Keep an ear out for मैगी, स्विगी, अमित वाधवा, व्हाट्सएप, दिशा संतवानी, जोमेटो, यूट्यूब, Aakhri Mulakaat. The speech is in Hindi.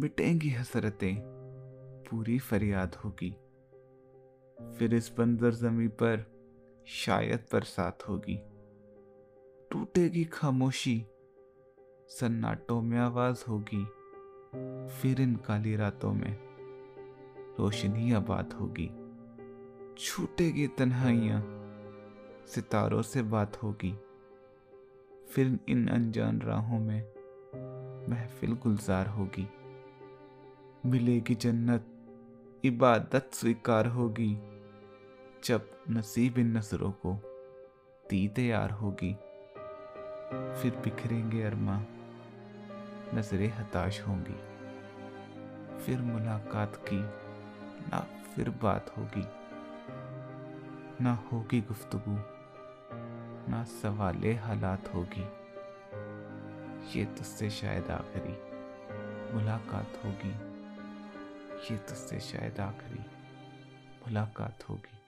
मिटेंगी हसरतें, पूरी फरियाद होगी। फिर इस बंजर ज़मीं पर शायद बरसात होगी। टूटेगी खामोशी, सन्नाटों में आवाज़ होगी। फिर इन काली रातों में रोशनी आबाद होगी। छूटेगी तन्हाइयाँ, सितारों से बात होगी। फिर इन अनजान राहों में महफिल गुलजार होगी। मिलेगी जन्नत, इबादत स्वीकार होगी। जब नसीब इन नजरों को दीदे यार होगी। फिर बिखरेंगे अरमा, नजरें हताश होंगी। फिर मुलाकात की ना फिर बात होगी। ना होगी गुफ्तगू, ना सवाले हालात होगी। ये तुझसे शायद आखिरी मुलाकात होगी। ये तुझसे शायद आखिरी मुलाकात होगी।